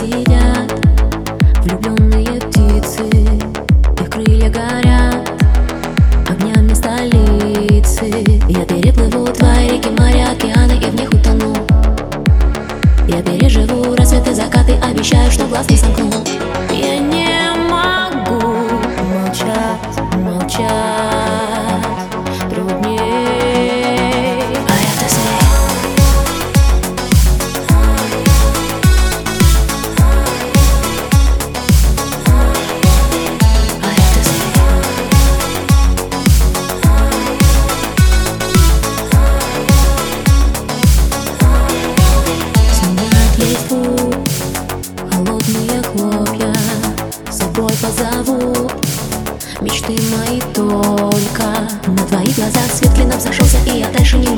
сидят влюбленные птицы, их крылья горят огнями столицы. Я переплыву твои реки, моря, океаны и в них утону. Я переживу рассветы, закаты, обещаю, что глаз не сомкну. Я не могу молчать, молчать трудней. А это позову мечты мои только. На твоих глазах свет клином сошелся, и я дальше не